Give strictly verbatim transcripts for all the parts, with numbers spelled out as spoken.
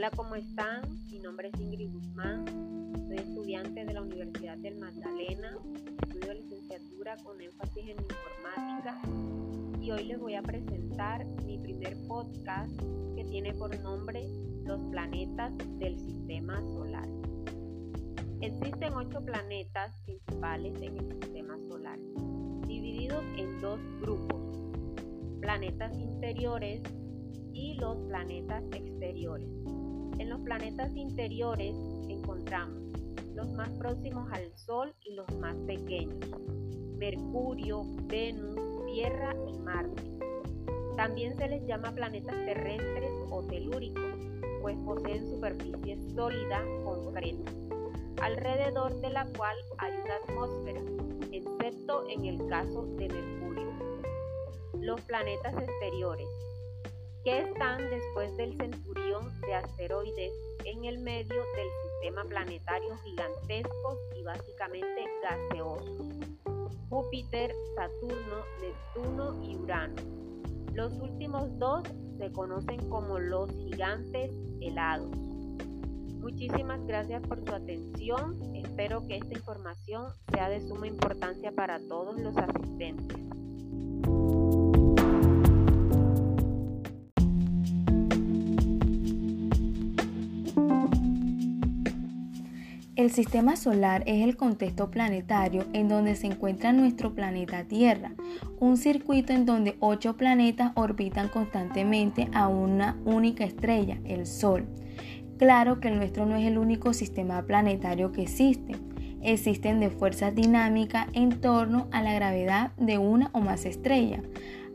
Hola, ¿cómo están? Mi nombre es Ingrid Guzmán, soy estudiante de la Universidad del Magdalena, estudio licenciatura con énfasis en informática y hoy les voy a presentar mi primer podcast que tiene por nombre Los planetas del sistema solar. Existen ocho planetas principales en el sistema solar, divididos en dos grupos, planetas interiores y los planetas exteriores. En los planetas interiores encontramos los más próximos al Sol y los más pequeños, Mercurio, Venus, Tierra y Marte. También se les llama planetas terrestres o telúricos, pues poseen superficie sólida concreta, alrededor de la cual hay una atmósfera, excepto en el caso de Mercurio. Los planetas exteriores, que están después del centurión de asteroides en el medio del sistema planetario gigantesco y básicamente gaseoso: Júpiter, Saturno, Neptuno y Urano. Los últimos dos se conocen como los gigantes helados. Muchísimas gracias por su atención. Espero que esta información sea de suma importancia para todos los asistentes. El sistema solar es el contexto planetario en donde se encuentra nuestro planeta Tierra, un circuito en donde ocho planetas orbitan constantemente a una única estrella, el Sol. Claro que el nuestro no es el único sistema planetario que existe. Existen de fuerzas dinámicas en torno a la gravedad de una o más estrellas,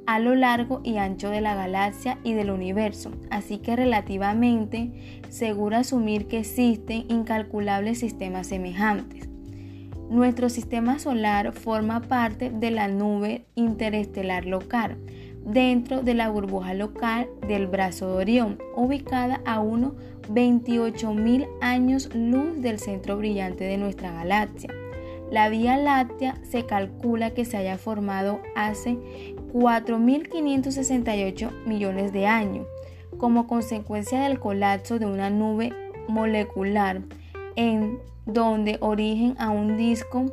a lo largo y ancho de la galaxia y del universo, así que relativamente seguro asumir que existen incalculables sistemas semejantes. Nuestro sistema solar forma parte de la nube interestelar local, dentro de la burbuja local del brazo de Orión, ubicada a unos veintiocho mil años luz del centro brillante de nuestra galaxia. La Vía Láctea se calcula que se haya formado hace cuatro mil quinientos sesenta y ocho millones de años, como consecuencia del colapso de una nube molecular, en donde origen a un disco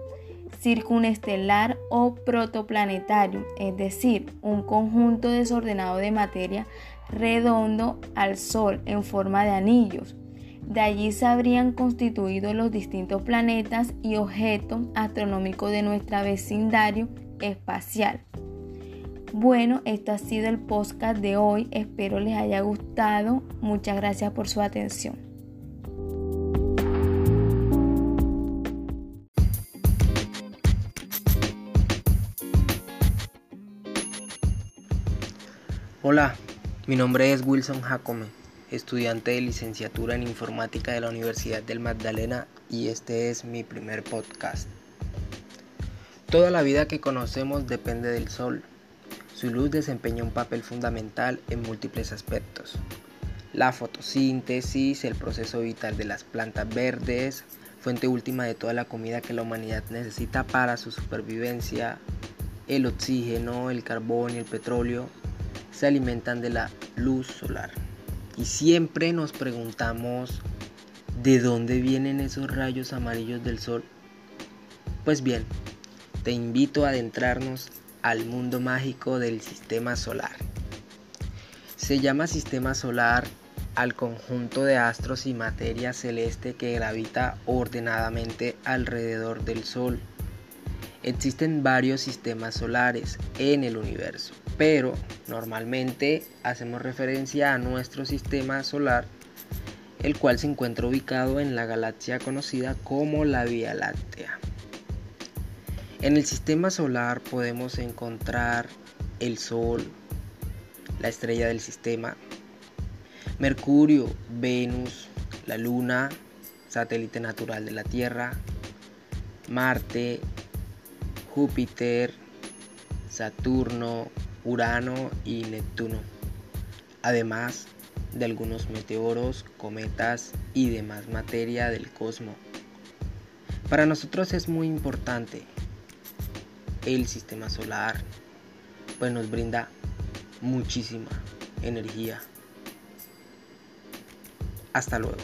circunestelar o protoplanetario, es decir, un conjunto desordenado de materia redondo al Sol en forma de anillos. De allí se habrían constituido los distintos planetas y objetos astronómicos de nuestro vecindario espacial. Bueno, esto ha sido el podcast de hoy. Espero les haya gustado. Muchas gracias por su atención. Hola, mi nombre es Wilson Jacome, estudiante de licenciatura en informática de la Universidad del Magdalena y este es mi primer podcast. Toda la vida que conocemos depende del Sol. Su luz desempeña un papel fundamental en múltiples aspectos: la fotosíntesis, el proceso vital de las plantas verdes, fuente última de toda la comida que la humanidad necesita para su supervivencia, el oxígeno, el carbón y el petróleo, se alimentan de la luz solar. Y siempre nos preguntamos, ¿de dónde vienen esos rayos amarillos del Sol? Pues bien, te invito a adentrarnos al mundo mágico del sistema solar. Se llama sistema solar al conjunto de astros y materia celeste que gravita ordenadamente alrededor del Sol. Existen varios sistemas solares en el universo, pero normalmente hacemos referencia a nuestro sistema solar, el cual se encuentra ubicado en la galaxia conocida como la Vía Láctea. En el sistema solar podemos encontrar el Sol, la estrella del sistema, Mercurio, Venus, la Luna, satélite natural de la Tierra, Marte, Júpiter, Saturno, Urano y Neptuno, además de algunos meteoros, cometas y demás materia del cosmos. Para nosotros es muy importante el sistema solar, pues nos brinda muchísima energía. Hasta luego.